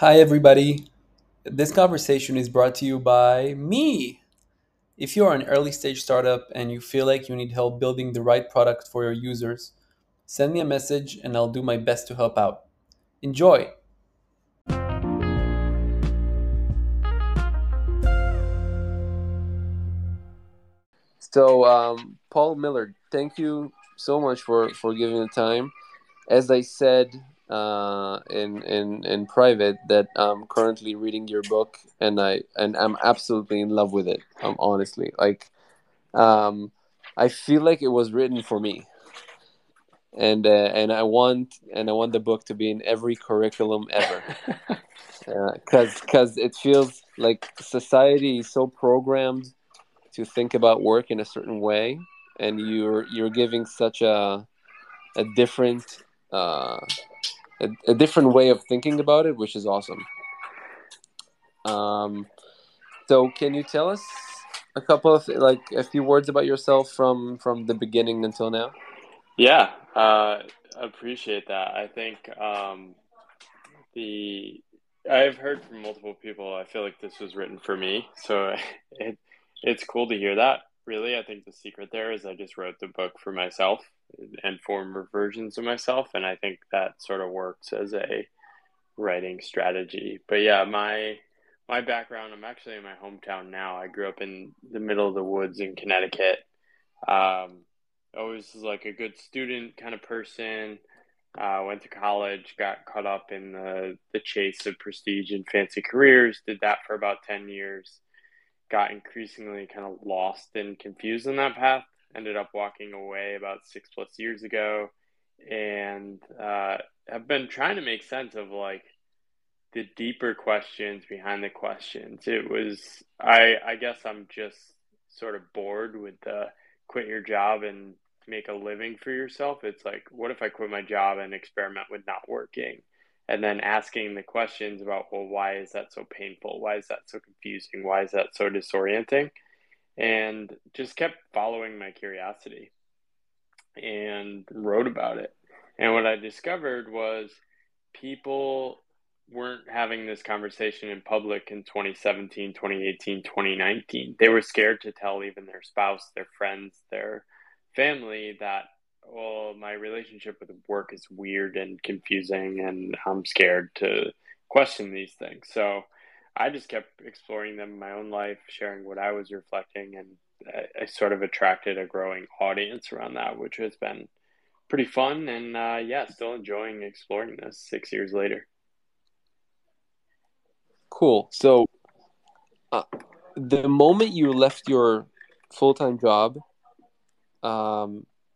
Hi, everybody. This conversation is brought to you by me. If you're an early stage startup and you feel like you need help building the right product for your users, send me a message and I'll do my best to help out. Enjoy. So, Paul Millerd, thank you so much for giving the time. As I said, in private, that I'm currently reading your book and I'm absolutely in love with it. Honestly, I feel like it was written for me, and I want the book to be in every curriculum ever, because it feels like society is so programmed to think about work in a certain way, and you're giving such a different a different way of thinking about it, which is awesome. So can you tell us a couple of, a few words about yourself from the beginning until now? Yeah, appreciate that. I think I've heard from multiple people, I feel like this was written for me. So it's cool to hear that, really. I think the secret there is I just wrote the book for myself and former versions of myself, and I think that sort of works as a writing strategy. But yeah, my background, I'm actually in my hometown now. I grew up in the middle of the woods in Connecticut. Always was like a good student kind of person. Went to college, got caught up in the chase of prestige and fancy careers, did that for about 10 years, got increasingly kind of lost and confused on that path. Ended up walking away about 6+ years ago, and have been trying to make sense of the deeper questions behind the questions. It was, I guess I'm just sort of bored with the quit your job and make a living for yourself. It's like, what if I quit my job and experiment with not working? And then asking the questions about, well, why is that so painful? Why is that so confusing? Why is that so disorienting? And just kept following my curiosity and wrote about it. And what I discovered was people weren't having this conversation in public in 2017, 2018, 2019. They were scared to tell even their spouse, their friends, their family that, well, my relationship with work is weird and confusing and I'm scared to question these things. So I just kept exploring them in my own life, sharing what I was reflecting, and I sort of attracted a growing audience around that, which has been pretty fun, and still enjoying exploring this 6 years later. Cool. So the moment you left your full-time job,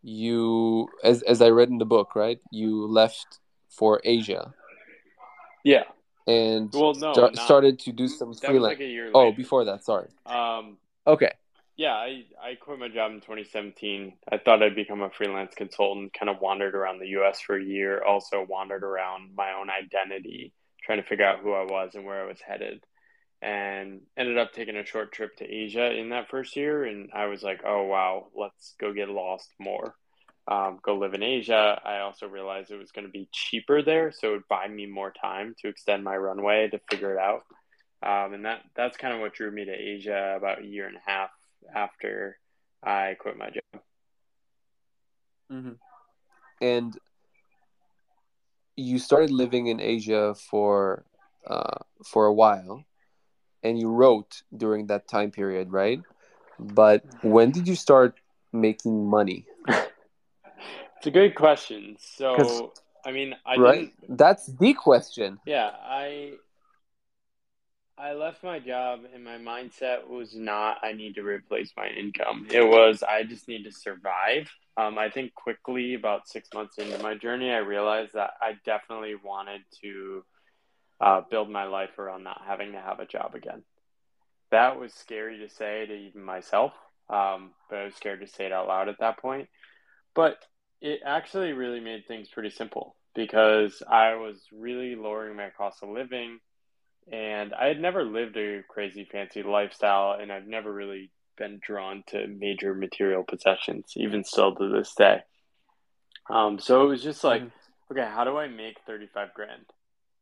you, as I read in the book, right, you left for Asia. Yeah. And started to do some freelance. Before that, sorry. Okay. Yeah, I quit my job in 2017. I thought I'd become a freelance consultant, kind of wandered around the U.S. for a year, also wandered around my own identity, trying to figure out who I was and where I was headed. And ended up taking a short trip to Asia in that first year. And I was like, oh, wow, let's go get lost more. Go live in Asia. I also realized it was going to be cheaper there, so it would buy me more time to extend my runway to figure it out. And that's kind of what drew me to Asia about a year and a half after I quit my job. Mm-hmm. And you started living in Asia for a while, and you wrote during that time period, right? But when did you start making money? It's a good question. So, that's the question. Yeah, I left my job and my mindset was not I need to replace my income. It was I just need to survive. I think quickly, about 6 months into my journey, I realized that I definitely wanted to build my life around not having to have a job again. That was scary to say to even myself, but I was scared to say it out loud at that point. But it actually really made things pretty simple because I was really lowering my cost of living, and I had never lived a crazy fancy lifestyle, and I've never really been drawn to major material possessions, even still to this day. So it was just like, okay, how do I make $35,000?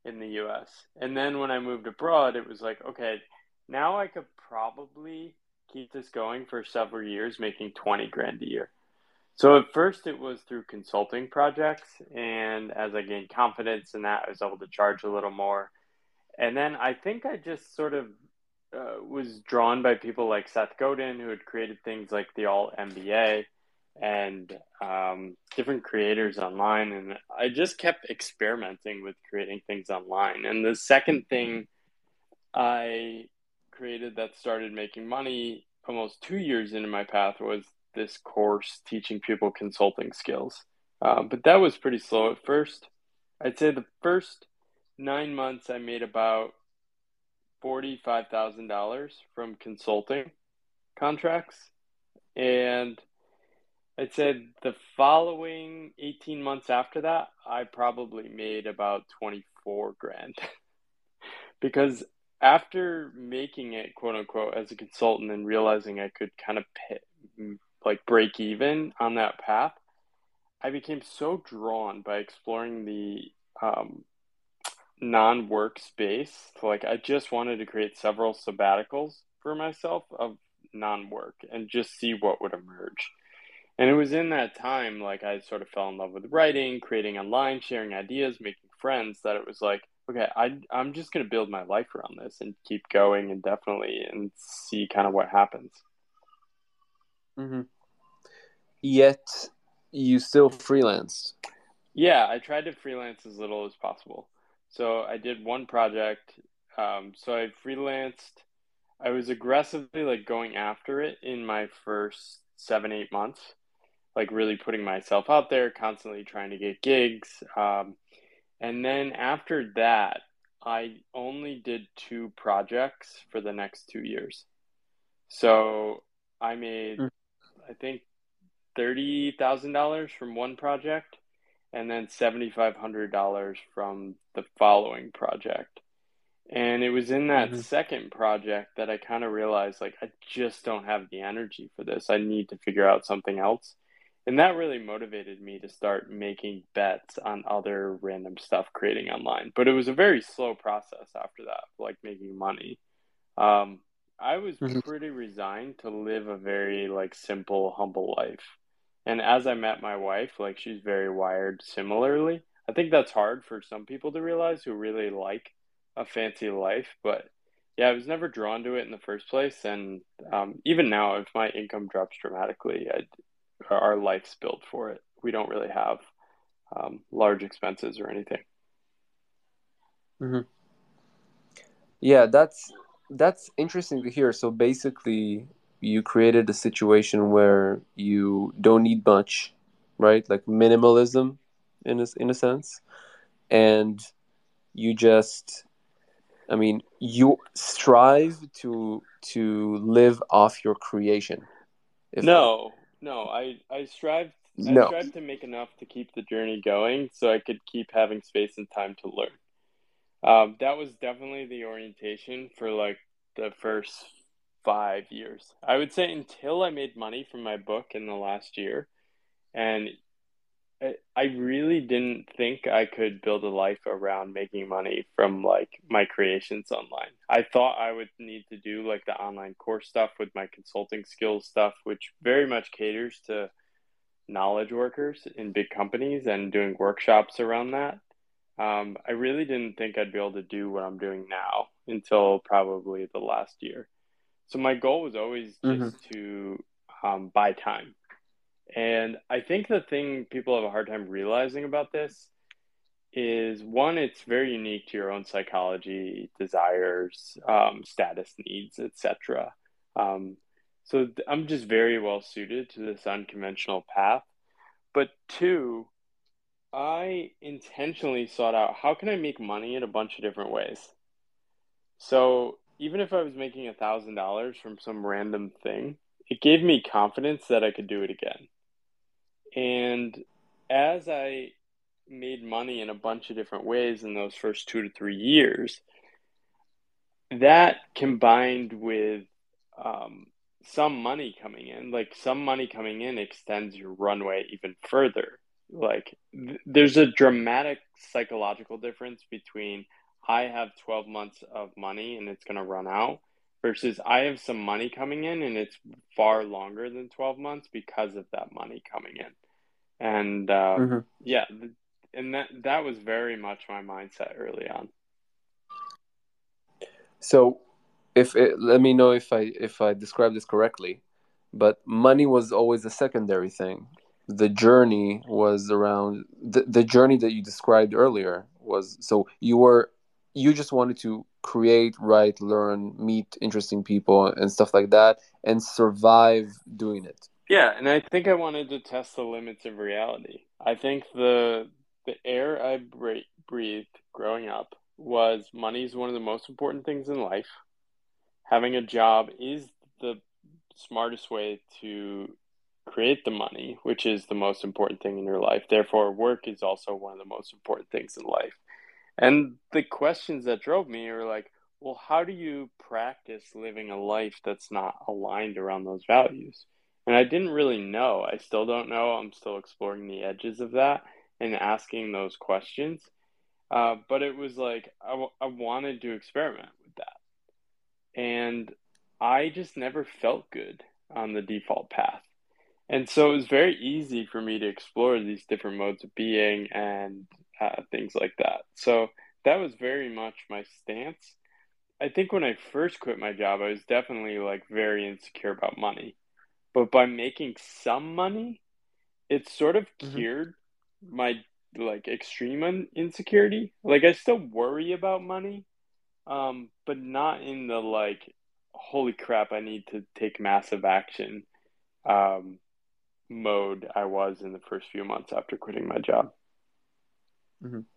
in the US. And then when I moved abroad, it was like, okay, now I could probably keep this going for several years, making 20 grand a year. So at first it was through consulting projects. And as I gained confidence in that, I was able to charge a little more. And then I think I just sort of was drawn by people like Seth Godin, who had created things like the All-MBA and different creators online. And I just kept experimenting with creating things online. And the second thing I created that started making money almost 2 years into my path was this course teaching people consulting skills. But that was pretty slow at first. I'd say the first 9 months I made about $45,000 from consulting contracts. And I'd say the following 18 months after that, I probably made about 24 grand because after making it, quote unquote, as a consultant and realizing I could kind of break even on that path, I became so drawn by exploring the, non-work space. So I just wanted to create several sabbaticals for myself of non-work and just see what would emerge. And it was in that time, I sort of fell in love with writing, creating online, sharing ideas, making friends, that it was like, okay, I'm just going to build my life around this and keep going indefinitely and see kind of what happens. Mm-hmm. Yet you still freelanced. Yeah, I tried to freelance as little as possible. So I did one project. So I freelanced. I was aggressively going after it in my first 7-8 months, really putting myself out there, constantly trying to get gigs. And then after that, I only did 2 projects for the next 2 years. So I made, I think, $30,000 from one project. And then $7,500 from the following project. And it was in that second project that I kind of realized, I just don't have the energy for this. I need to figure out something else. And that really motivated me to start making bets on other random stuff creating online. But it was a very slow process after that, making money. I was pretty resigned to live a very, simple, humble life. And as I met my wife, she's very wired similarly. I think that's hard for some people to realize who really like a fancy life. But yeah, I was never drawn to it in the first place. And even now, if my income drops dramatically, our life's built for it. We don't really have large expenses or anything. Mm-hmm. Yeah, that's interesting to hear. So basically, you created a situation where you don't need much, right? Minimalism in a sense. And you just, you strive to live off your creation. I strive to make enough to keep the journey going so I could keep having space and time to learn. That was definitely the orientation for the first 5 years. I would say until I made money from my book in the last year. And I really didn't think I could build a life around making money from my creations online. I thought I would need to do the online course stuff with my consulting skills stuff, which very much caters to knowledge workers in big companies and doing workshops around that. I really didn't think I'd be able to do what I'm doing now until probably the last year. So my goal was always just to buy time. And I think the thing people have a hard time realizing about this is, one, it's very unique to your own psychology, desires, status needs, etc. So I'm just very well suited to this unconventional path. But two, I intentionally sought out, how can I make money in a bunch of different ways? So even if I was making $1,000 from some random thing, it gave me confidence that I could do it again. And as I made money in a bunch of different ways in those first 2 to 3 years, that combined with some money coming in extends your runway even further. like there's a dramatic psychological difference between I have 12 months of money and it's going to run out versus I have some money coming in and it's far longer than 12 months because of that money coming in. And yeah, and that was very much my mindset early on. So if it, let me know if I describe this correctly, but money was always a secondary thing. The journey was around the journey that you described earlier was, so you just wanted to create, write, learn, meet interesting people and stuff like that and survive doing it. Yeah. And I think I wanted to test the limits of reality. I think the air I breathed growing up was money is one of the most important things in life. Having a job is the smartest way to create the money, which is the most important thing in your life. Therefore, work is also one of the most important things in life. And the questions that drove me were like, well, how do you practice living a life that's not aligned around those values? And I didn't really know. I still don't know. I'm still exploring the edges of that and asking those questions. But it was like, I wanted to experiment with that. And I just never felt good on the default path. And so it was very easy for me to explore these different modes of being and things like that. So that was very much my stance. I think when I first quit my job, I was definitely like very insecure about money. But by making some money, it sort of cured my like extreme insecurity. Like I still worry about money, but not in the like, holy crap, I need to take massive action mode I was in the first few months after quitting my job.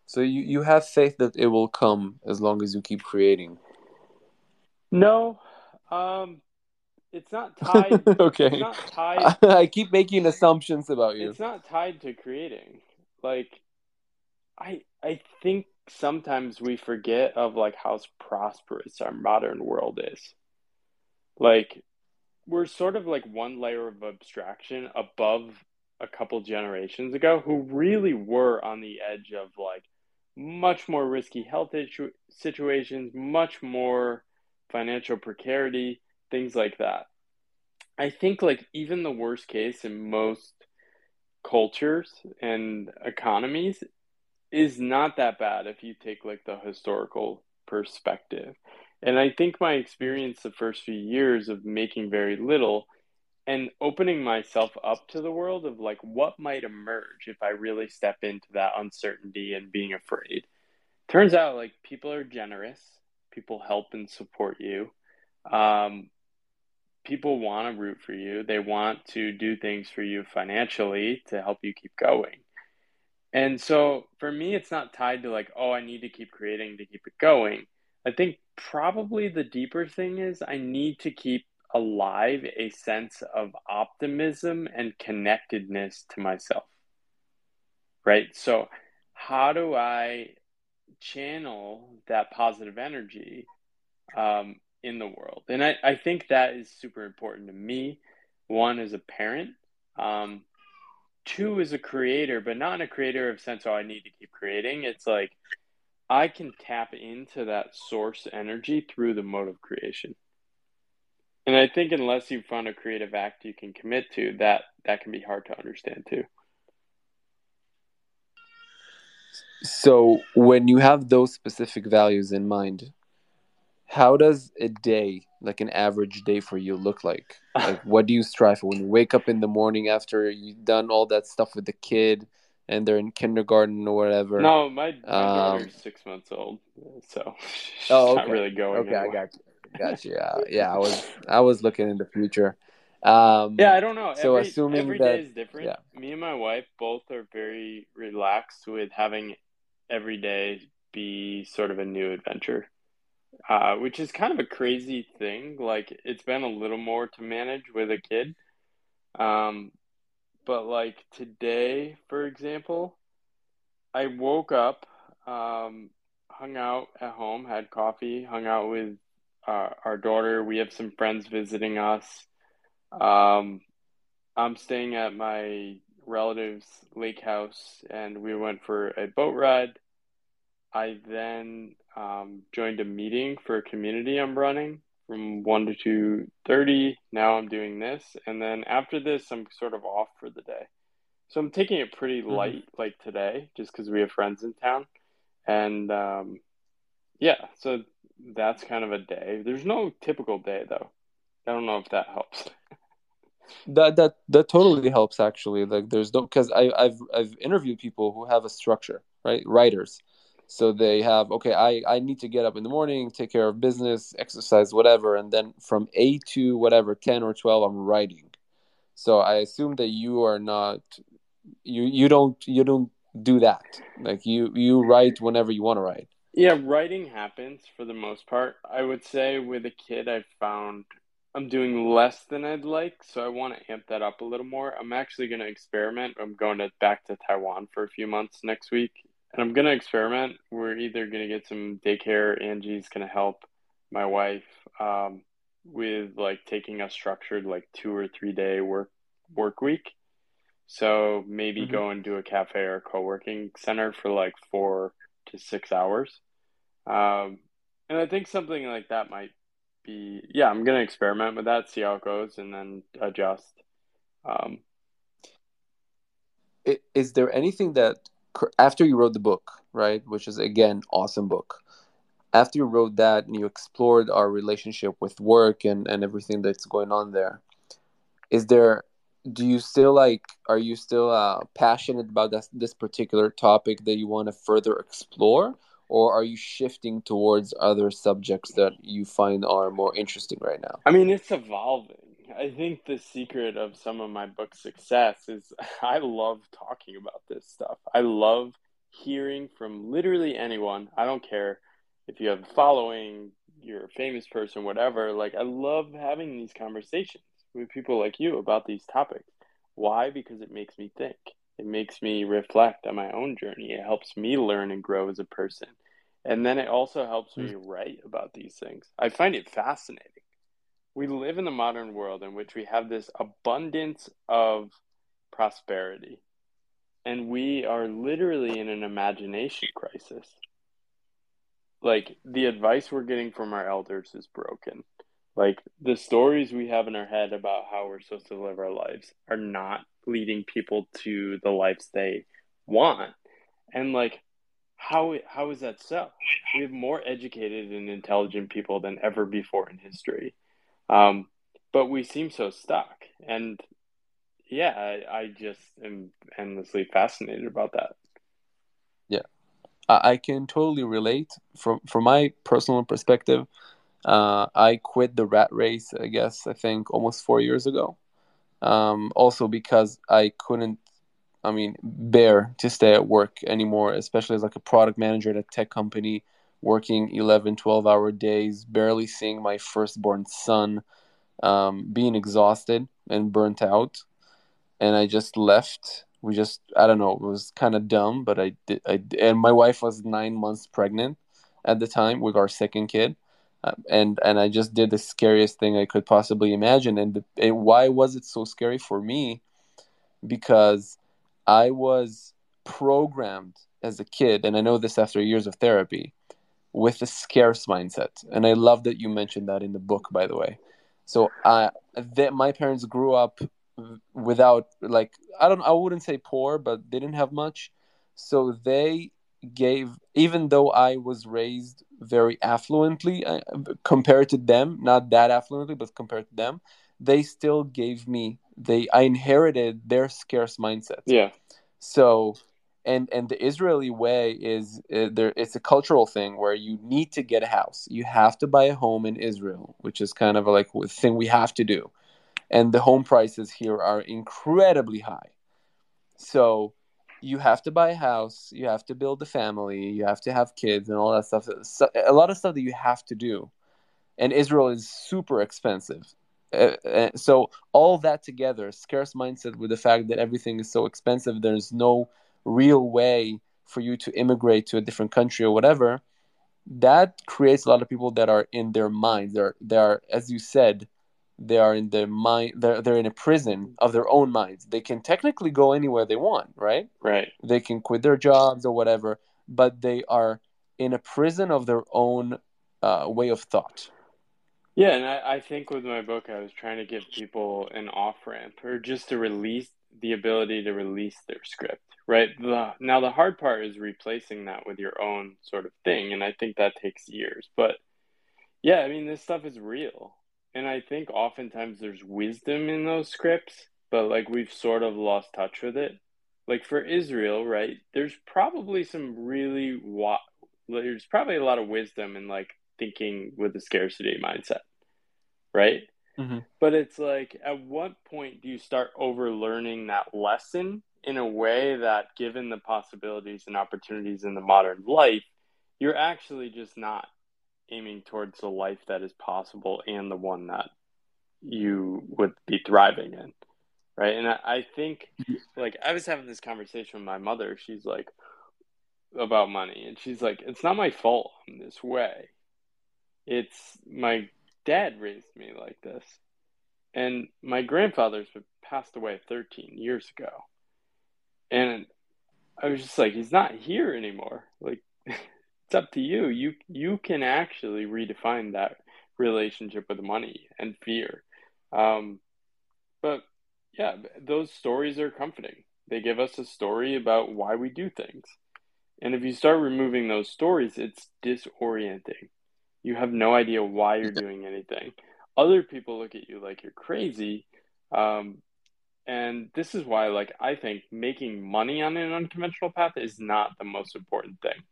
So you have faith that it will come as long as you keep creating? No, it's not tied. Okay. It's not tied. I keep making assumptions about you. It's not tied to creating. Like, I think sometimes we forget of like how prosperous our modern world is. Like, we're sort of like one layer of abstraction above a couple generations ago who really were on the edge of like much more risky health situations, much more financial precarity, things like that. I think like even the worst case in most cultures and economies is not that bad if you take like the historical perspective. And I think my experience the first few years of making very little and opening myself up to the world of like what might emerge if I really step into that uncertainty and being afraid. Turns out like people are generous. People help and support you. People want to root for you. They want to do things for you financially to help you keep going. And so for me, it's not tied to like, oh, I need to keep creating to keep it going. I think probably the deeper thing is I need to keep alive a sense of optimism and connectedness to myself, right? So how do I channel that positive energy in the world? And I think that is super important to me. One, as a parent. Two, as a creator, but not in a creator of sense, oh, I need to keep creating. It's like, I can tap into that source energy through the mode of creation. And I think unless you found a creative act you can commit to, that can be hard to understand too. So when you have those specific values in mind, how does a day, like an average day for you, look like? Like what do you strive for when you wake up in the morning after you've done all that stuff with the kid? And they're in kindergarten or whatever. No, my daughter's 6 months old, so she's not really going anywhere. Okay, I got you. Yeah, I was looking in the future. Yeah, I don't know. So assuming every day is different. Yeah. Me and my wife both are very relaxed with having every day be sort of a new adventure, which is kind of a crazy thing. Like, it's been a little more to manage with a kid. But like today, for example, I woke up, hung out at home, had coffee, hung out with our daughter. We have some friends visiting us. I'm staying at my relative's lake house, and we went for a boat ride. I then joined a meeting for a community I'm running from 1 to 2:30. Now I'm doing this. And then after this, I'm sort of off for the day. So I'm taking it pretty light, like today, just because we have friends in town. And yeah, so that's kind of a day. There's no typical day, though. I don't know if that helps. That totally helps, actually. Like, there's no, because I've interviewed people who have a structure, right? Writers. So they have, okay, I need to get up in the morning, take care of business, exercise, whatever. And then from 8 to whatever, 10 or 12, I'm writing. So I assume that you are not, you don't do that. Like you write whenever you want to write. Yeah. Writing happens for the most part. I would say with a kid, I found I'm doing less than I'd like. So I want to amp that up a little more. I'm actually going to experiment. I'm going back to Taiwan for a few months next week. And I'm going to experiment. We're either going to get some daycare. Angie's going to help my wife with like taking a structured like 2 or 3 day work week. So maybe go into a cafe or a co-working center for like 4 to 6 hours. And I think something like that might be, yeah, I'm going to experiment with that, see how it goes, and then adjust. Is there anything that, after you wrote the book, right, which is, again, awesome book, after you wrote that and you explored our relationship with work and everything that's going on there, are you still passionate about this particular topic that you want to further explore, or are you shifting towards other subjects that you find are more interesting right now? I mean, it's evolving. I think the secret of some of my book's success is I love talking about this stuff. I love hearing from literally anyone. I don't care if you have a following, you're a famous person, whatever. Like, I love having these conversations with people like you about these topics. Why? Because it makes me think. It makes me reflect on my own journey. It helps me learn and grow as a person. And then it also helps me write about these things. I find it fascinating. We live in the modern world in which we have this abundance of prosperity, and we are literally in an imagination crisis. Like, the advice we're getting from our elders is broken. Like, the stories we have in our head about how we're supposed to live our lives are not leading people to the lives they want. And like, how is that so? We have more educated and intelligent people than ever before in history. But we seem so stuck, and yeah, I just am endlessly fascinated about that. Yeah, I can totally relate from my personal perspective. I quit the rat race, I think almost 4 years ago. Also because I couldn't, bear to stay at work anymore, especially as like a product manager at a tech company, working 11, 12-hour days, barely seeing my firstborn son, being exhausted and burnt out. And I just left. I don't know, it was kind of dumb, but I did. And my wife was 9 months pregnant at the time with our second kid. And I just did the scariest thing I could possibly imagine. And why was it so scary for me? Because I was programmed as a kid, and I know this after years of therapy, with a scarce mindset. And I love that you mentioned that in the book, by the way. So my parents grew up without, I wouldn't say poor, but they didn't have much. So they gave, even though I was raised very affluently, compared to them, not that affluently, but compared to them, they still gave me, I inherited their scarce mindset. Yeah. So... And the Israeli way is it's a cultural thing where you need to get a house. You have to buy a home in Israel, which is kind of like a thing we have to do. And the home prices here are incredibly high. So you have to buy a house. You have to build a family. You have to have kids and all that stuff. So, a lot of stuff that you have to do. And Israel is super expensive. So all that together, scarce mindset with the fact that everything is so expensive, there's no real way for you to immigrate to a different country or whatever, that creates a lot of people that are in their minds. They are, as you said, They are in their mind. They're in a prison of their own minds. They can technically go anywhere they want, right? Right. They can quit their jobs or whatever, but they are in a prison of their own way of thought. Yeah, and I think with my book, I was trying to give people an off-ramp or just to release the ability to release their script, right? Now, the hard part is replacing that with your own sort of thing, and I think that takes years. But, yeah, I mean, this stuff is real. And I think oftentimes there's wisdom in those scripts, but, like, we've sort of lost touch with it. Like, for Israel, right, there's probably some really there's probably a lot of wisdom in, like, thinking with a scarcity mindset, right? Mm-hmm. But it's like, at what point do you start overlearning that lesson in a way that, given the possibilities and opportunities in the modern life, you're actually just not aiming towards the life that is possible and the one that you would be thriving in, right? And I think, like, I was having this conversation with my mother. She's like, about money, and she's like, it's not my fault in this way. It's my dad raised me like this, and my grandfather's passed away 13 years ago, and I was just like, he's not here anymore. Like, it's up to you. You can actually redefine that relationship with money and fear. But yeah, those stories are comforting. They give us a story about why we do things, and if you start removing those stories, it's disorienting. You have no idea why you're doing anything. Other people look at you like you're crazy. And this is why, like, I think making money on an unconventional path is not the most important thing.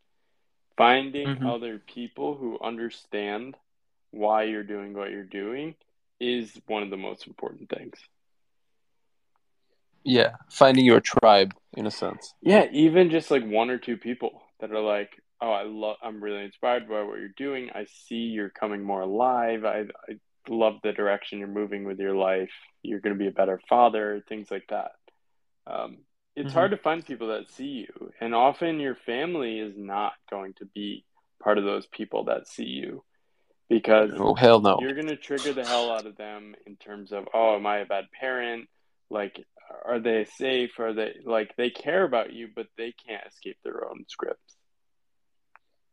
Finding other people who understand why you're doing what you're doing is one of the most important things. Yeah, finding your tribe, in a sense. Yeah, even just, like, one or two people that are like, oh, I'm really inspired by what you're doing. I see you're coming more alive. I love the direction you're moving with your life. You're going to be a better father, things like that. It's hard to find people that see you. And often your family is not going to be part of those people that see you, because you're going to trigger the hell out of them in terms of, oh, am I a bad parent? Like, are they safe? Are they, like, they care about you, but they can't escape their own scripts.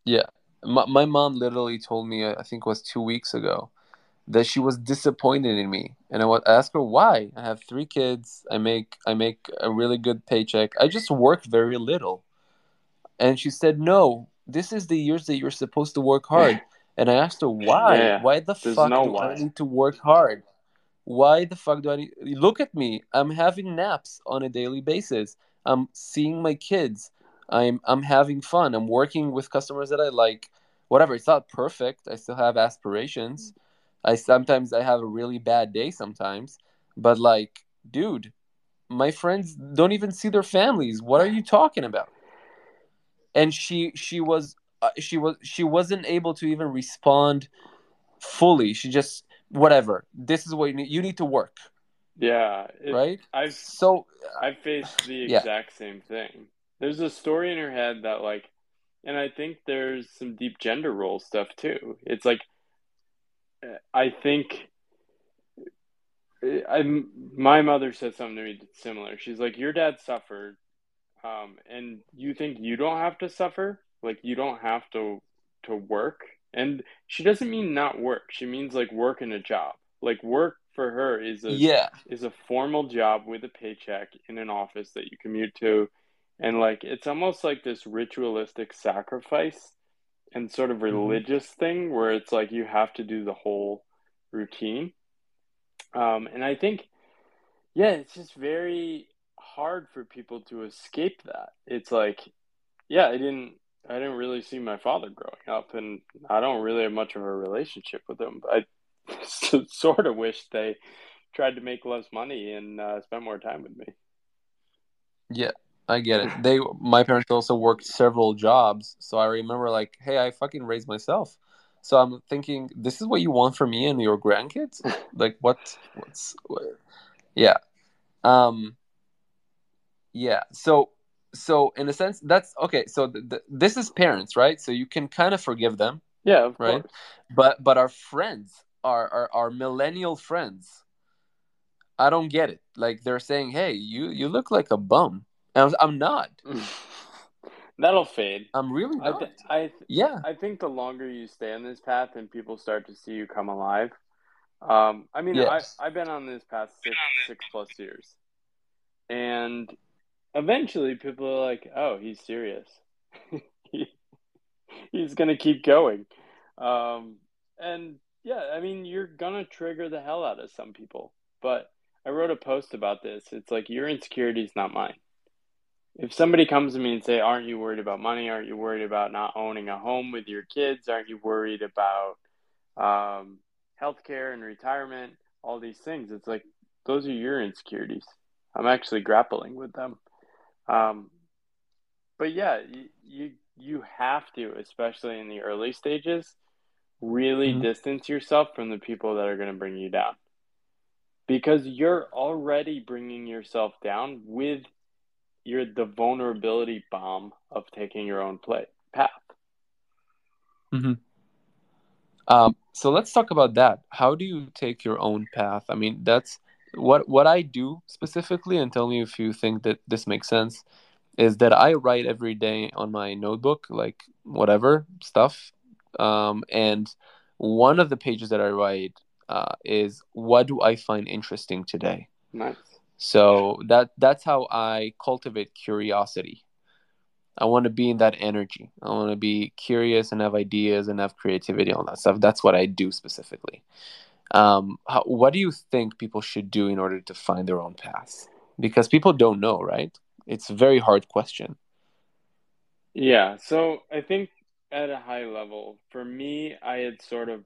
Yeah, my mom literally told me, I think it was 2 weeks ago, that she was disappointed in me. And I asked her why. I have 3 kids. I make a really good paycheck. I just work very little. And she said, no, this is the years that you're supposed to work hard. And I asked her why. Yeah, why the fuck do I need to work hard? Why the fuck do I need... Look at me. I'm having naps on a daily basis. I'm seeing my kids. I'm having fun. I'm working with customers that I like. Whatever. It's not perfect. I still have aspirations. I have a really bad day sometimes. But, like, dude, my friends don't even see their families. What are you talking about? And she wasn't able to even respond fully. She just, whatever. This is what you need. You need to work. Yeah. Right? I faced the exact same thing. There's a story in her head that, like, and I think there's some deep gender role stuff too. It's like, I think my mother said something to me similar. She's like, your dad suffered, and you think you don't have to suffer? Like, you don't have to work? And she doesn't mean not work. She means, like, work in a job. Like, work for her is a formal job with a paycheck in an office that you commute to. And, like, it's almost like this ritualistic sacrifice and sort of religious thing where it's like you have to do the whole routine. And I think, yeah, it's just very hard for people to escape that. It's like, yeah, I didn't really see my father growing up, and I don't really have much of a relationship with him. But I sort of wish they tried to make less money and spend more time with me. Yeah. I get it. My parents also worked several jobs, so I remember, like, hey, I fucking raised myself. So I'm thinking, this is what you want from me and your grandkids? Like, So in a sense, that's okay. So this is parents, right? So you can kind of forgive them. Yeah, of course. But our friends our millennial friends, I don't get it. Like, they're saying, hey, you look like a bum. And I'm not. That'll fade. I'm really not. I think the longer you stay on this path and people start to see you come alive. I mean, yes. I've been on this path six plus years. And eventually people are like, oh, he's serious. He's going to keep going. And yeah, I mean, you're going to trigger the hell out of some people. But I wrote a post about this. It's like, your insecurity is not mine. If somebody comes to me and say, aren't you worried about money? Aren't you worried about not owning a home with your kids? Aren't you worried about healthcare and retirement? All these things. It's like, those are your insecurities. I'm actually grappling with them. But yeah, you have to, especially in the early stages, really distance yourself from the people that are going to bring you down. Because you're already bringing yourself down with the vulnerability bomb of taking your own path. Mm-hmm. So let's talk about that. How do you take your own path? I mean, that's what I do specifically, and tell me if you think that this makes sense, is that I write every day on my notebook, like whatever stuff. And one of the pages that I write is, what do I find interesting today? Nice. So that's how I cultivate curiosity. I want to be in that energy. I want to be curious and have ideas and have creativity, all that stuff. That's what I do specifically. What do you think people should do in order to find their own path? Because people don't know, right? It's a very hard question. Yeah. So I think at a high level, for me, I had sort of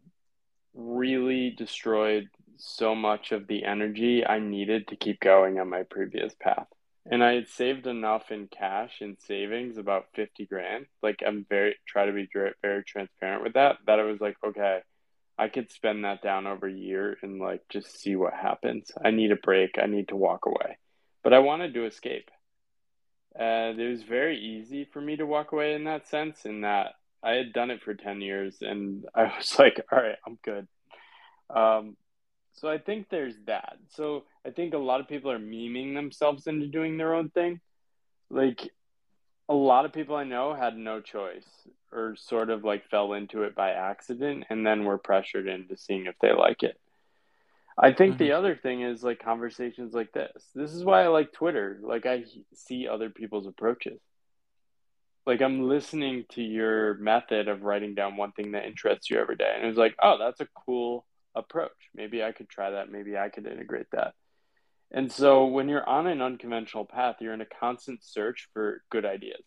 really destroyed so much of the energy I needed to keep going on my previous path. And I had saved enough in cash and savings, about 50 grand. Like, I'm try to be very transparent with that I was like, okay, I could spend that down over a year and like, just see what happens. I need a break. I need to walk away, but I wanted to escape. It was very easy for me to walk away in that sense, in that I had done it for 10 years and I was like, all right, I'm good. So I think there's that. So I think a lot of people are memeing themselves into doing their own thing. Like, a lot of people I know had no choice or sort of like fell into it by accident and then were pressured into seeing if they like it. I think the other thing is like conversations like this. This is why I like Twitter. Like, I see other people's approaches. Like, I'm listening to your method of writing down one thing that interests you every day. And it was like, oh, that's a cool approach. Maybe I could try that. Maybe I could integrate that. And so when you're on an unconventional path, you're in a constant search for good ideas.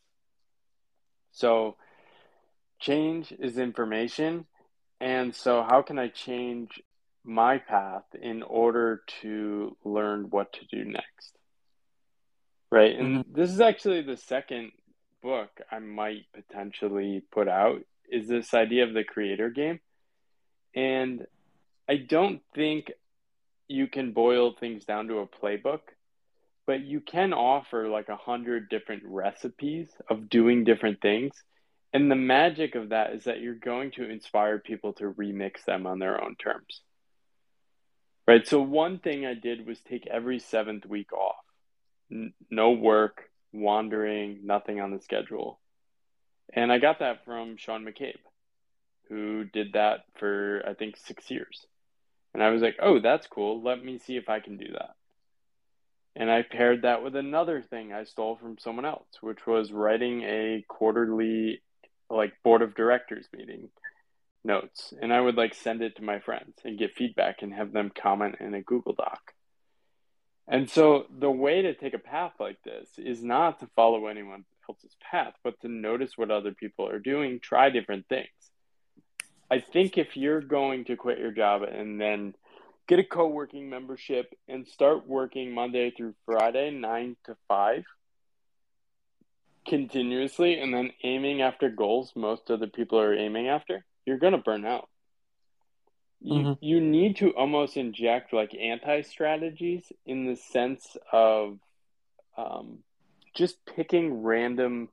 So change is information. And so how can I change my path in order to learn what to do next? Right. And this is actually the second book I might potentially put out, is this idea of the creator game. And I don't think you can boil things down to a playbook, but you can offer like 100 different recipes of doing different things. And the magic of that is that you're going to inspire people to remix them on their own terms. Right. So one thing I did was take every 7th week off. No work, wandering, nothing on the schedule. And I got that from Sean McCabe, who did that for, I think, 6 years. And I was like, oh, that's cool. Let me see if I can do that. And I paired that with another thing I stole from someone else, which was writing a quarterly, like, board of directors meeting notes. And I would like send it to my friends and get feedback and have them comment in a Google Doc. And so the way to take a path like this is not to follow anyone else's path, but to notice what other people are doing, try different things. I think if you're going to quit your job and then get a co-working membership and start working Monday through Friday, 9 to 5 continuously, and then aiming after goals most other people are aiming after, you're going to burn out. You need to almost inject like anti-strategies in the sense of just picking random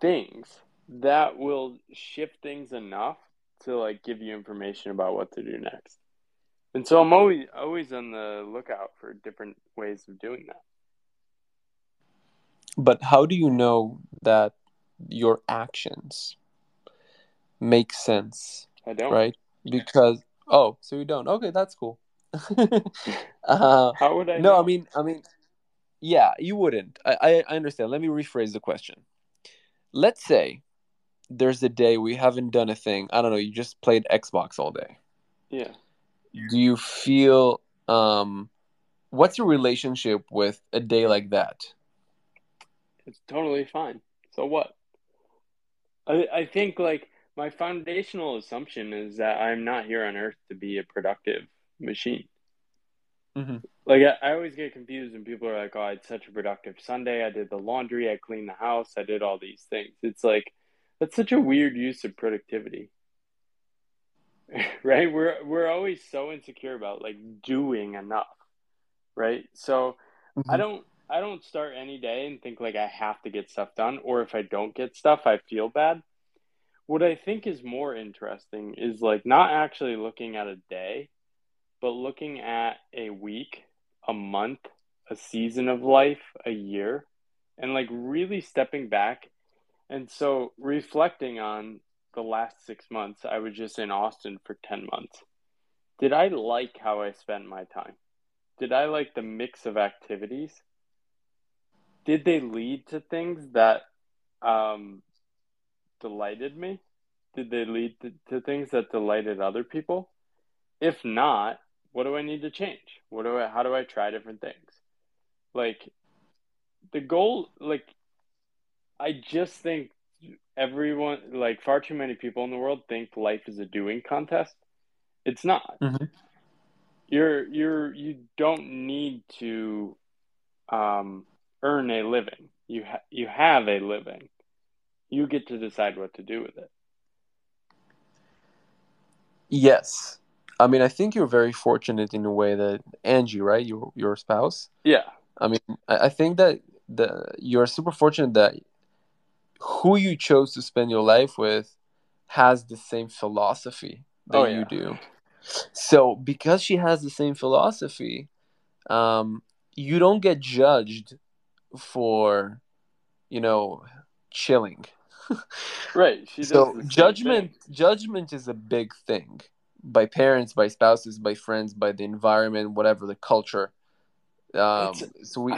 things that will shift things enough to like give you information about what to do next. And so I'm always on the lookout for different ways of doing that. But how do you know that your actions make sense? I don't. Right? Because, oh, so you don't. Okay, that's cool. How would I know? No, I mean, yeah, you wouldn't. I understand. Let me rephrase the question. Let's say there's a day we haven't done a thing. I don't know. You just played Xbox all day. Yeah. Do you feel, what's your relationship with a day like that? It's totally fine. So what? I think like my foundational assumption is that I'm not here on earth to be a productive machine. Mm-hmm. Like I always get confused when people are like, oh, I had such a productive Sunday. I did the laundry. I cleaned the house. I did all these things. It's like, that's such a weird use of productivity. Right? We're always so insecure about like doing enough. Right? So mm-hmm. I don't start any day and think like I have to get stuff done, or if I don't get stuff, I feel bad. What I think is more interesting is like not actually looking at a day, but looking at a week, a month, a season of life, a year, and like really stepping back. And so reflecting on the last 6 months, I was just in Austin for 10 months. Did I like how I spent my time? Did I like the mix of activities? Did they lead to things that delighted me? Did they lead to things that delighted other people? If not, what do I need to change? How do I try different things? Like the goal, like I just think everyone, like far too many people in the world think life is a doing contest. It's not. Mm-hmm. You don't need to earn a living. You have a living. You get to decide what to do with it. Yes. I mean, I think you're very fortunate in a way that Angie, right? Your spouse. Yeah. I mean, I think that you're super fortunate that who you chose to spend your life with has the same philosophy that you do. So because she has the same philosophy, you don't get judged for, you know, chilling. Right. She so judgment is a big thing. By parents, by spouses, by friends, by the environment, whatever the culture. We don't have to be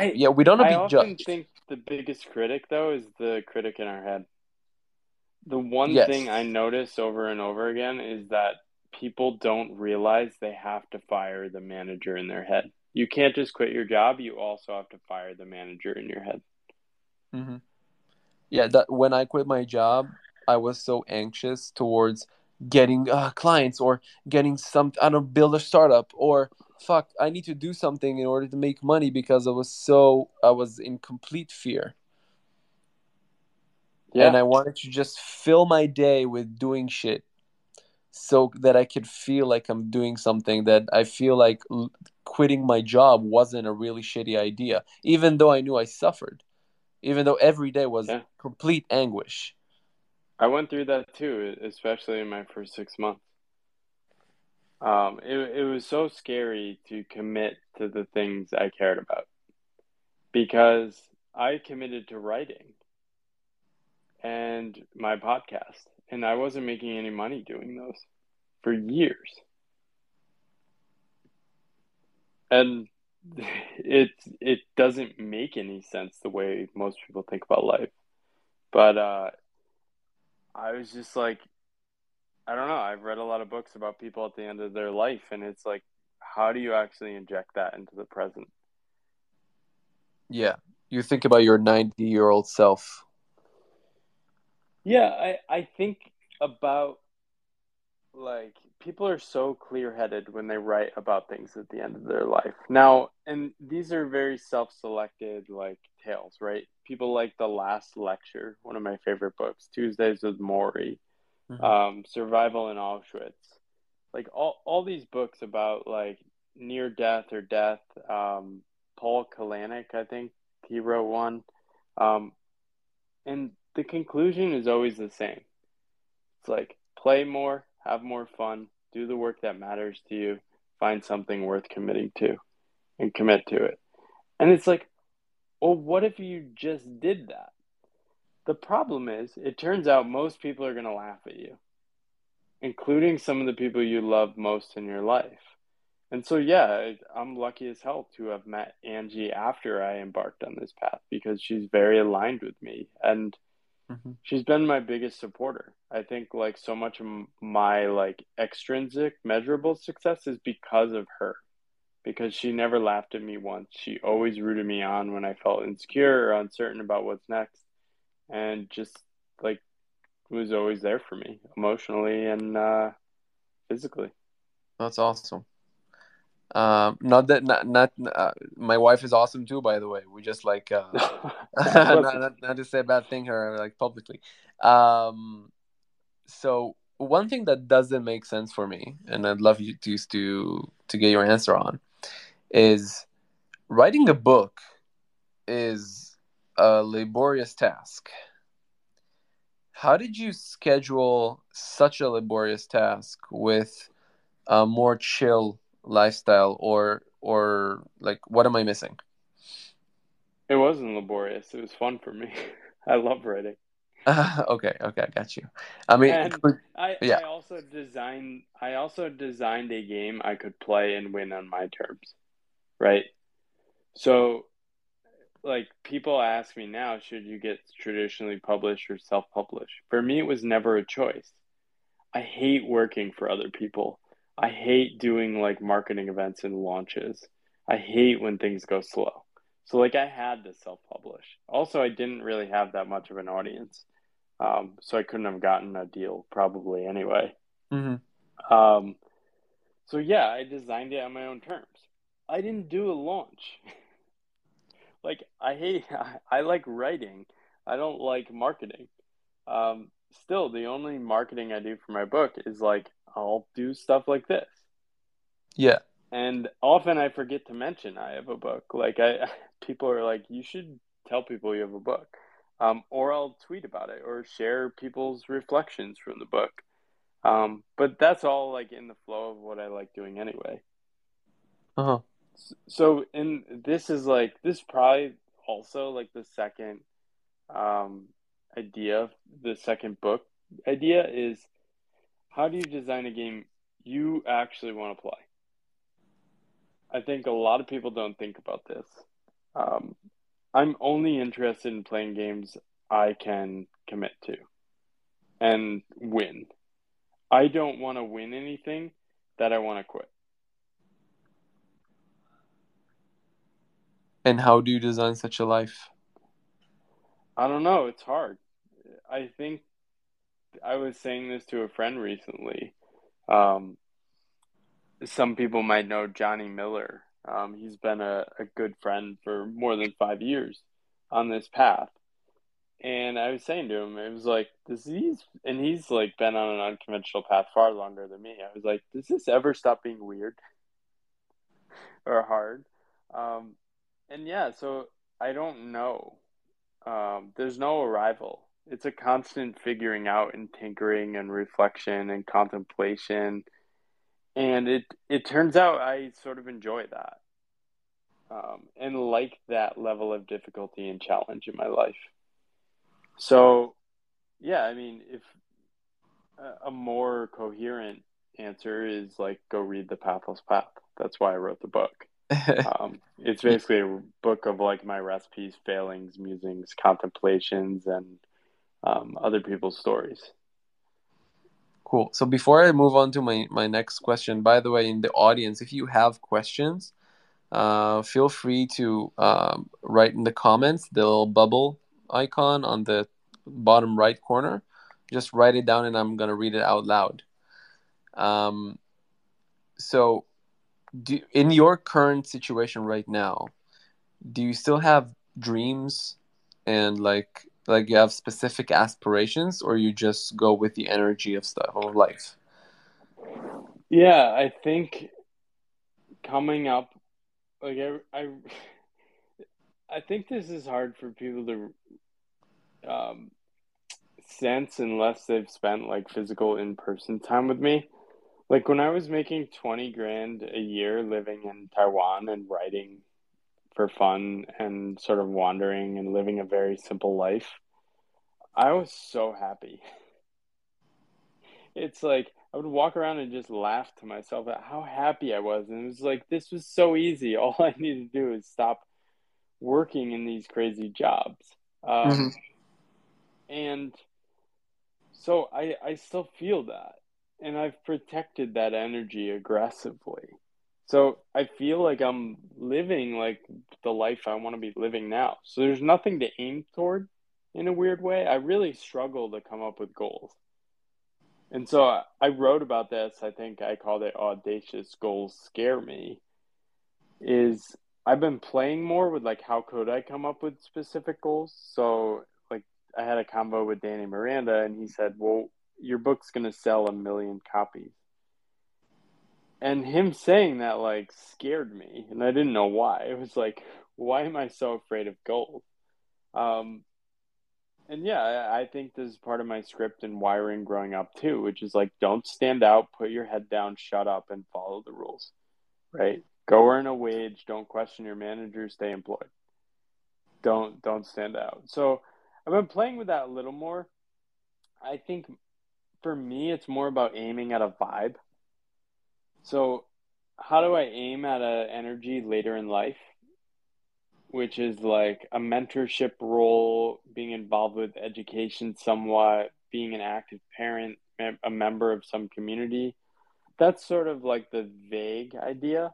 judged. I often think the biggest critic though is the critic in our head. The one thing I notice over and over again is that people don't realize they have to fire the manager in their head. You can't just quit your job. You also have to fire the manager in your head. Mm-hmm. Yeah. That when I quit my job, I was so anxious towards getting clients or getting some, I don't know, build a startup or I need to do something in order to make money because I was in complete fear. Yeah. And I wanted to just fill my day with doing shit so that I could feel like I'm doing something, that I feel like quitting my job wasn't a really shitty idea, even though I knew I suffered, even though every day was complete anguish. I went through that too, especially in my first 6 months. It was so scary to commit to the things I cared about because I committed to writing and my podcast, and I wasn't making any money doing those for years. And it doesn't make any sense the way most people think about life, but I was just like, I don't know. I've read a lot of books about people at the end of their life, and it's like, how do you actually inject that into the present? Yeah. You think about your 90-year-old self. Yeah. I think about, like, people are so clear-headed when they write about things at the end of their life. Now, and these are very self-selected, like, tales, right? People like The Last Lecture, one of my favorite books, Tuesdays with Morrie, mm-hmm. Survival in Auschwitz. Like, all these books about, like, near-death or death. Paul Kalanick, I think, he wrote one. And the conclusion is always the same. It's like, play more, have more fun, do the work that matters to you, find something worth committing to and commit to it. And it's like, well, what if you just did that? The problem is, it turns out most people are going to laugh at you, including some of the people you love most in your life. And so, yeah, I'm lucky as hell to have met Angie after I embarked on this path, because she's very aligned with me. And she's been my biggest supporter. I think like so much of my like extrinsic measurable success is because of her, because she never laughed at me once. She always rooted me on when I felt insecure or uncertain about what's next, and just like was always there for me emotionally and physically. That's awesome. My wife is awesome too, by the way. We just like not to say a bad thing her like publicly. So one thing that doesn't make sense for me, and I'd love you to get your answer on, is writing a book is a laborious task. How did you schedule such a laborious task with a more chill lifestyle, or like, what am I missing? It wasn't laborious. It was fun for me. I love writing. Okay, I got you. I mean, I also designed. I also designed a game I could play and win on my terms, right? So, like, people ask me now, should you get traditionally published or self-published? For me, it was never a choice. I hate working for other people. I hate doing like marketing events and launches. I hate when things go slow. So like I had to self-publish. Also, I didn't really have that much of an audience. So I couldn't have gotten a deal probably anyway. Mm-hmm. So yeah, I designed it on my own terms. I didn't do a launch. Like I like writing. I don't like marketing. Still, the only marketing I do for my book is like, I'll do stuff like this. Yeah. And often I forget to mention I have a book. Like people are like, you should tell people you have a book. Or I'll tweet about it or share people's reflections from the book. But that's all like in the flow of what I like doing anyway. Uh-huh. So, and this is probably also like the second idea, the second book idea is, how do you design a game you actually want to play? I think a lot of people don't think about this. I'm only interested in playing games I can commit to and win. I don't want to win anything that I want to quit. And how do you design such a life? I don't know. It's hard. I think I was saying this to a friend recently. Some people might know Johnny Miller. He's been a good friend for more than 5 years on this path. And I was saying to him, it was like, and he's like been on an unconventional path far longer than me. I was like, does this ever stop being weird or hard? And yeah, so I don't know. There's no arrival. It's a constant figuring out and tinkering and reflection and contemplation. And it turns out I sort of enjoy that. And like that level of difficulty and challenge in my life. So, yeah, I mean, if a more coherent answer is like, go read The Pathless Path. That's why I wrote the book. It's basically a book of like my recipes, failings, musings, contemplations, and other people's stories. Cool. So before I move on to my next question, by the way, in the audience, if you have questions, feel free to write in the comments, the little bubble icon on the bottom right corner. Just write it down and I'm going to read it out loud. So in your current situation right now, do you still have dreams and like you have specific aspirations, or you just go with the energy of stuff of life? Yeah, I think coming up, like I think this is hard for people to sense unless they've spent like physical in-person time with me. Like when I was making $20,000 a year living in Taiwan and writing for fun and sort of wandering and living a very simple life, I was so happy. It's like I would walk around and just laugh to myself at how happy I was. And it was like, this was so easy. All I needed to do is stop working in these crazy jobs. And so I still feel that. And I've protected that energy aggressively. So I feel like I'm living like the life I want to be living now. So there's nothing to aim toward in a weird way. I really struggle to come up with goals. And so I wrote about this. I think I called it Audacious Goals Scare Me. Is I've been playing more with like, how could I come up with specific goals? So like I had a convo with Danny Miranda and he said, well, your book's going to sell 1 million copies. And him saying that like scared me. And I didn't know why. It was like, why am I so afraid of goals? And yeah, I think this is part of my script and wiring growing up too, which is like, don't stand out, put your head down, shut up and follow the rules, right? Go earn a wage. Don't question your manager, stay employed. Don't stand out. So I've been playing with that a little more. I think for me, it's more about aiming at a vibe. So how do I aim at an energy later in life? Which is like a mentorship role, being involved with education somewhat, being an active parent, a member of some community. That's sort of like the vague idea.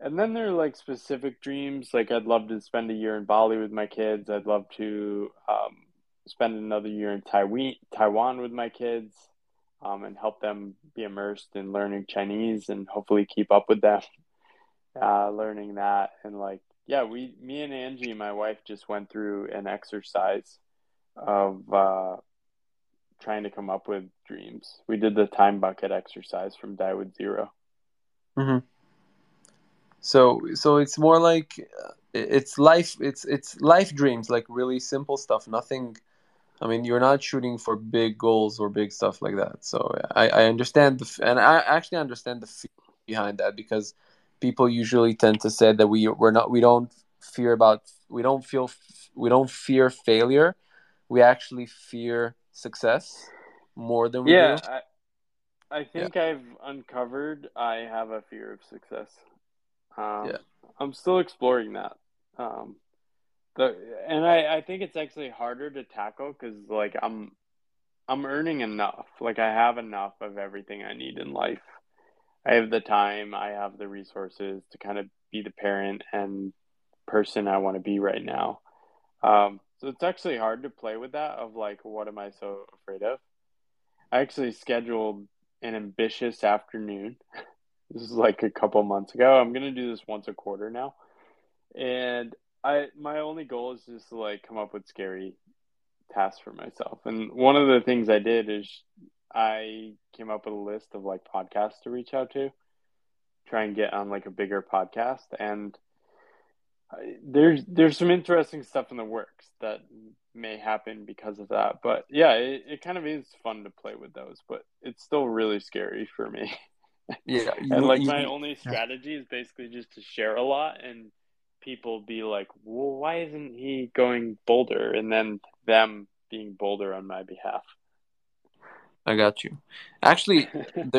And then there are like specific dreams. Like I'd love to spend a year in Bali with my kids. I'd love to spend another year in Taiwan with my kids and help them be immersed in learning Chinese and hopefully keep up with them learning that. And like, yeah, me and Angie, my wife, just went through an exercise of trying to come up with dreams. We did the time bucket exercise from Die With Zero. Mm-hmm. So it's more like it's life dreams, like really simple stuff. Nothing. I mean, you're not shooting for big goals or big stuff like that. So I understand and I actually understand the fear behind that, because people usually tend to say that we don't fear failure. We actually fear success more than we do. Yeah, I think I've uncovered I have a fear of success. I'm still exploring that. I think it's actually harder to tackle because like I'm earning enough. Like I have enough of everything I need in life. I have the time, I have the resources to kind of be the parent and person I want to be right now. So it's actually hard to play with that of like, what am I so afraid of? I actually scheduled an ambitious afternoon. This is like a couple months ago. I'm going to do this once a quarter now. And my only goal is just to like come up with scary tasks for myself. And one of the things I did is I came up with a list of like podcasts to reach out to, try and get on like a bigger podcast. And there's some interesting stuff in the works that may happen because of that. But yeah, it kind of is fun to play with those, but it's still really scary for me. Yeah. And like my only strategy is basically just to share a lot and people be like, well, why isn't he going bolder? And then them being bolder on my behalf. I got you. Actually,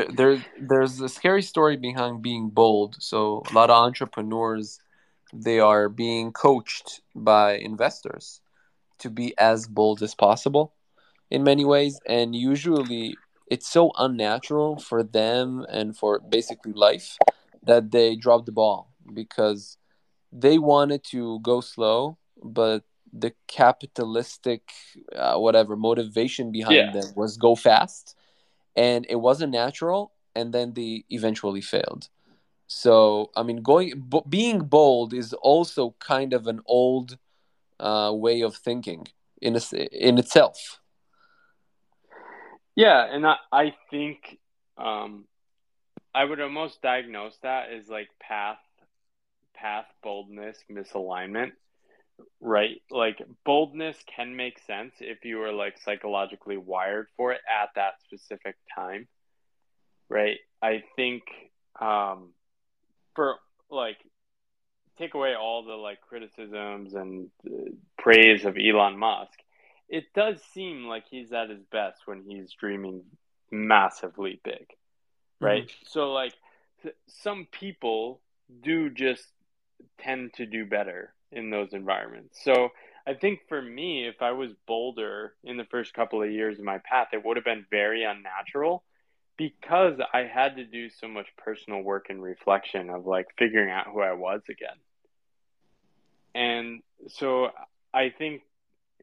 there's a scary story behind being bold. So a lot of entrepreneurs, they are being coached by investors to be as bold as possible in many ways. And usually it's so unnatural for them and for basically life that they drop the ball because they wanted to go slow, but the capitalistic motivation behind them was go fast, and it wasn't natural, and then they eventually failed. So I mean, being bold is also kind of an old way of thinking in itself. Yeah, and I think I would almost diagnose that as like path boldness misalignment, right? Like, boldness can make sense if you are like psychologically wired for it at that specific time, right? I think for like, take away all the like criticisms and praise of Elon Musk, it does seem like he's at his best when he's dreaming massively big, right? Mm-hmm. So like some people do just tend to do better in those environments. So I think for me, if I was bolder in the first couple of years of my path, it would have been very unnatural because I had to do so much personal work and reflection of like figuring out who I was again. And so I think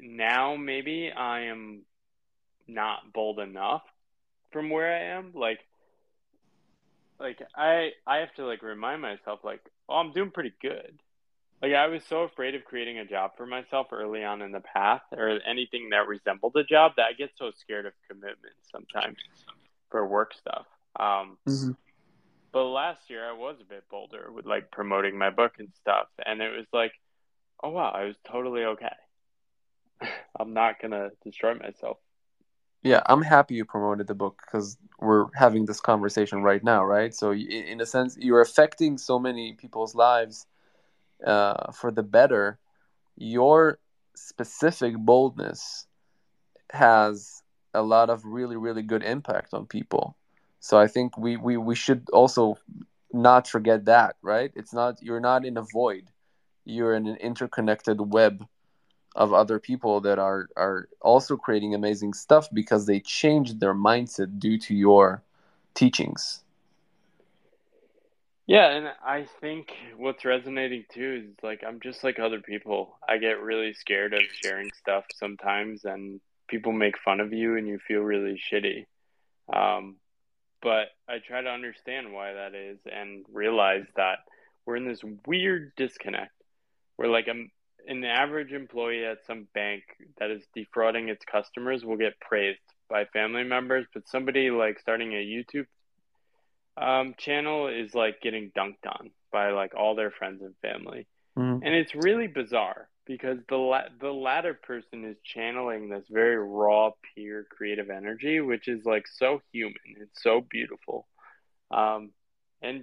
now maybe I am not bold enough from where I am. Like I have to like remind myself like, oh, I'm doing pretty good. Like I was so afraid of creating a job for myself early on in the path or anything that resembled a job that I get so scared of commitment sometimes for work stuff. Mm-hmm. But last year I was a bit bolder with like promoting my book and stuff. And it was like, oh wow, I was totally okay. I'm not going to destroy myself. Yeah, I'm happy you promoted the book because we're having this conversation right now, right? So in a sense, you're affecting so many people's lives for the better. Your specific boldness has a lot of really, really good impact on people. So I think we should also not forget that, right? It's not, you're not in a void. You're in an interconnected web of other people that are also creating amazing stuff because they changed their mindset due to your teachings. Yeah, and I think what's resonating too is like, I'm just like other people. I get really scared of sharing stuff sometimes and people make fun of you and you feel really shitty. But I try to understand why that is and realize that we're in this weird disconnect where like an average employee at some bank that is defrauding its customers will get praised by family members, but somebody like starting a YouTube channel is like getting dunked on by like all their friends and family. Mm. And it's really bizarre because the latter person is channeling this very raw, pure creative energy, which is like so human and so beautiful. And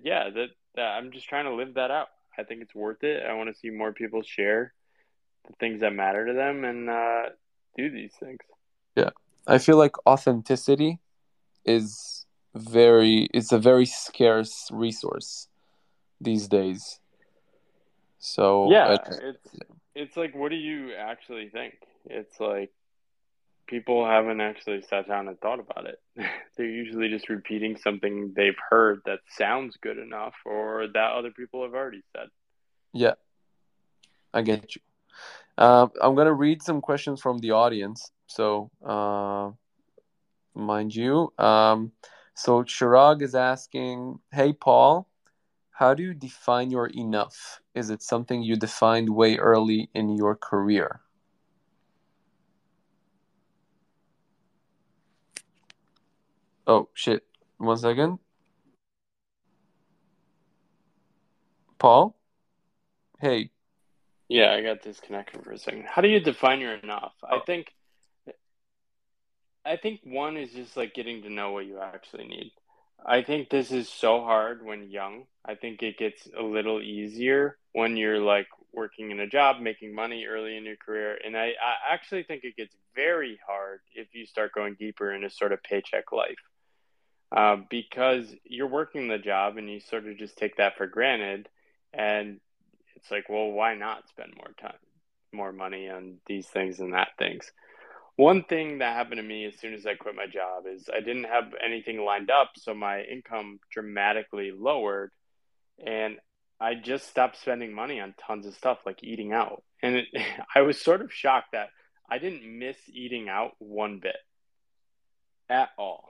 yeah, that I'm just trying to live that out. I think it's worth it. I want to see more people share the things that matter to them and do these things. Yeah. I feel like authenticity is it's a very scarce resource these days. So yeah, it's like, what do you actually think? It's like people haven't actually sat down and thought about it. They're usually just repeating something they've heard that sounds good enough or that other people have already said. Yeah, I get you. I'm going to read some questions from the audience. So, mind you. So Chirag is asking, hey, Paul, how do you define your enough? Is it something you defined way early in your career? Oh, shit. One second. Paul? Hey. Yeah, I got disconnected for a second. How do you define your enough? I think one is just like getting to know what you actually need. I think this is so hard when young. I think it gets a little easier when you're like working in a job, making money early in your career. And I actually think it gets very hard if you start going deeper into sort of paycheck life. Because you're working the job and you sort of just take that for granted. And it's like, well, why not spend more money on these things and that things? One thing that happened to me as soon as I quit my job is I didn't have anything lined up. So my income dramatically lowered and I just stopped spending money on tons of stuff like eating out. And I was sort of shocked that I didn't miss eating out one bit at all.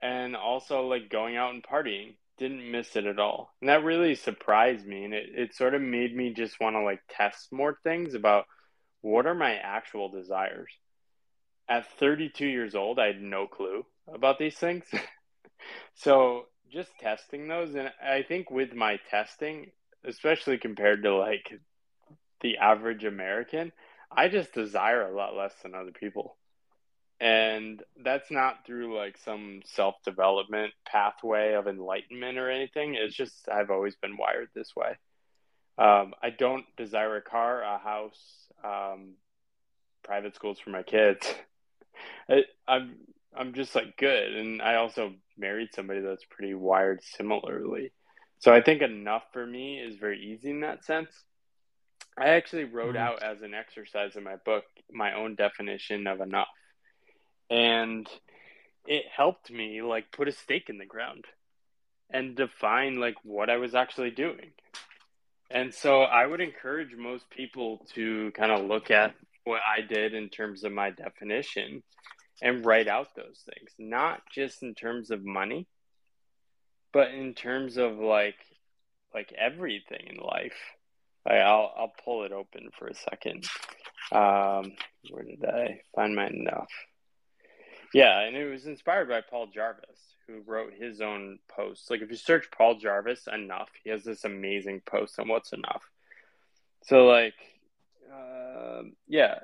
And also like going out and partying, didn't miss it at all. And that really surprised me. And it sort of made me just want to like test more things about what are my actual desires. At 32 years old, I had no clue about these things. So just testing those. And I think with my testing, especially compared to like the average American, I just desire a lot less than other people. And that's not through like some self-development pathway of enlightenment or anything. It's just, I've always been wired this way. I don't desire a car, a house, private schools for my kids. I'm just like good. And I also married somebody that's pretty wired similarly. So I think enough for me is very easy in that sense. I actually wrote out as an exercise in my book, my own definition of enough. And it helped me like put a stake in the ground and define like what I was actually doing. And so I would encourage most people to kind of look at what I did in terms of my definition and write out those things, not just in terms of money, but in terms of like everything in life. I'll pull it open for a second. Where did I find my enough? Yeah, and it was inspired by Paul Jarvis, who wrote his own posts. Like if you search Paul Jarvis enough, he has this amazing post on what's enough. So like, yeah,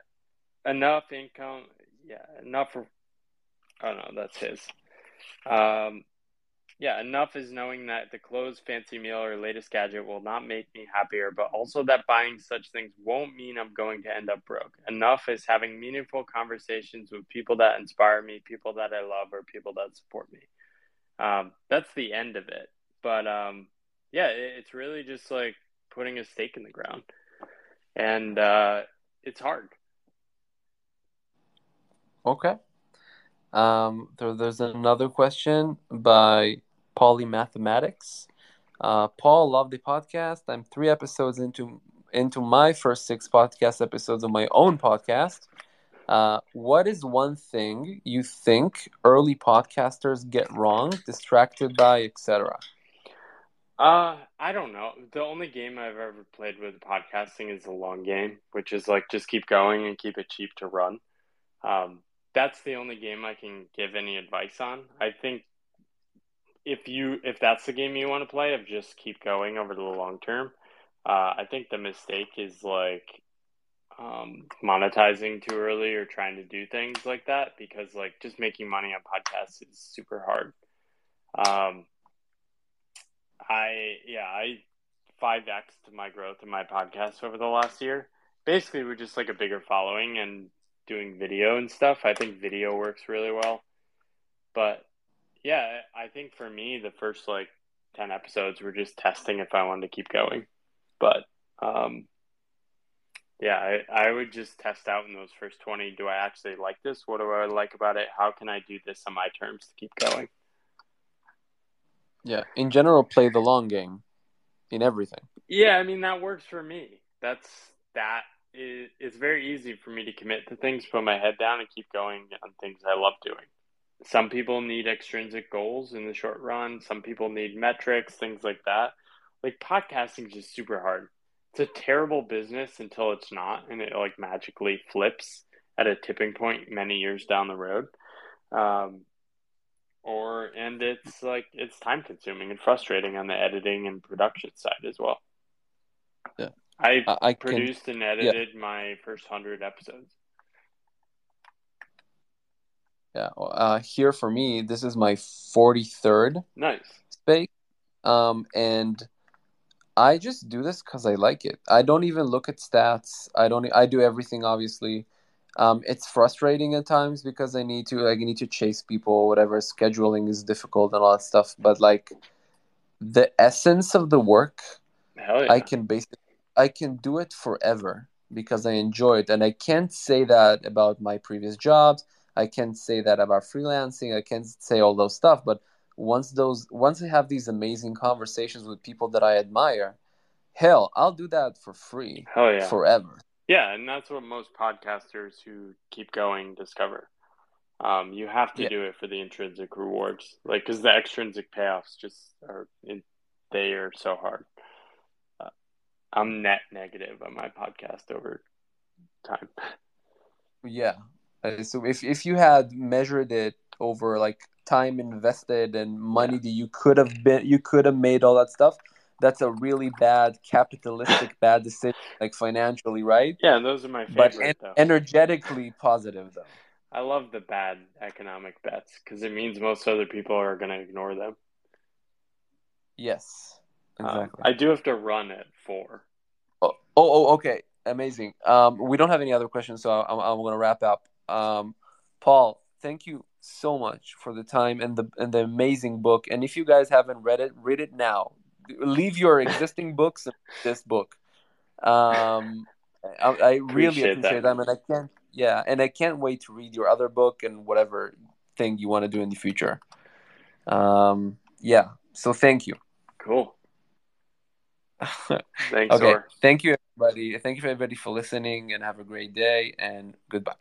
enough income. Yeah, enough. Oh no, that's his. Yeah, enough is knowing that the clothes, fancy meal, or latest gadget will not make me happier, but also that buying such things won't mean I'm going to end up broke. Enough is having meaningful conversations with people that inspire me, people that I love, or people that support me. That's the end of it. But yeah, it's really just like putting a stake in the ground. And it's hard. Okay. So there's another question by Polymathematics. Paul, love the podcast. I'm 3 episodes into my first 6 podcast episodes of my own podcast. What is one thing you think early podcasters get wrong, distracted by, etc.? I don't know. The only game I've ever played with podcasting is the long game, which is like just keep going and keep it cheap to run. That's the only game I can give any advice on. I think if that's the game you want to play, of just keep going over the long term. I think the mistake is like monetizing too early or trying to do things like that, because like just making money on podcasts is super hard. I 5x'd my growth in my podcast over the last year. Basically, we're just like a bigger following and doing video and stuff. I think video works really well. But yeah, I think for me, the first like 10 episodes were just testing if I wanted to keep going. But yeah, I would just test out in those first 20. Do I actually like this? What do I like about it? How can I do this on my terms to keep going? Yeah, in general, play the long game in everything. Yeah, I mean, that works for me. It's very easy for me to commit to things, put my head down, and keep going on things I love doing. Some people need extrinsic goals in the short run. Some people need metrics, things like that. Like podcasting is just super hard. It's a terrible business until it's not, and it like magically flips at a tipping point many years down the road. And it's like, it's time consuming and frustrating on the editing and production side as well. Yeah. I produced and edited my first 100 episodes. Yeah. Here for me, this is my 43rd. Nice. Space. And I just do this cause I like it. I don't even look at stats. I do everything, obviously. It's frustrating at times because I need to chase people, whatever, scheduling is difficult and all that stuff. But like the essence of the work, yeah. I can do it forever because I enjoy it. And I can't say that about my previous jobs. I can't say that about freelancing. I can't say all those stuff. But once I have these amazing conversations with people that I admire, hell, I'll do that for free forever. Yeah, and that's what most podcasters who keep going discover. You have to do it for the intrinsic rewards, like because the extrinsic payoffs are so hard. I'm net negative on my podcast over time. Yeah, so if you had measured it over like time invested and money that you could have made all that stuff, that's a really bad capitalistic bad decision, like financially, right? Yeah, those are my favorite. But energetically positive, though. I love the bad economic bets because it means most other people are going to ignore them. Yes, exactly. I do have to run at 4. Oh, okay, amazing. We don't have any other questions, so I'm going to wrap up. Paul, thank you so much for the time and the amazing book. And if you guys haven't read it, read it now. Leave your existing books and this book. I really appreciate them, and I can't wait to read your other book and whatever thing you want to do in the future. So thank you. Cool. Thanks. Okay. Thank you, everybody. Thank you, everybody, for listening, and have a great day. And goodbye.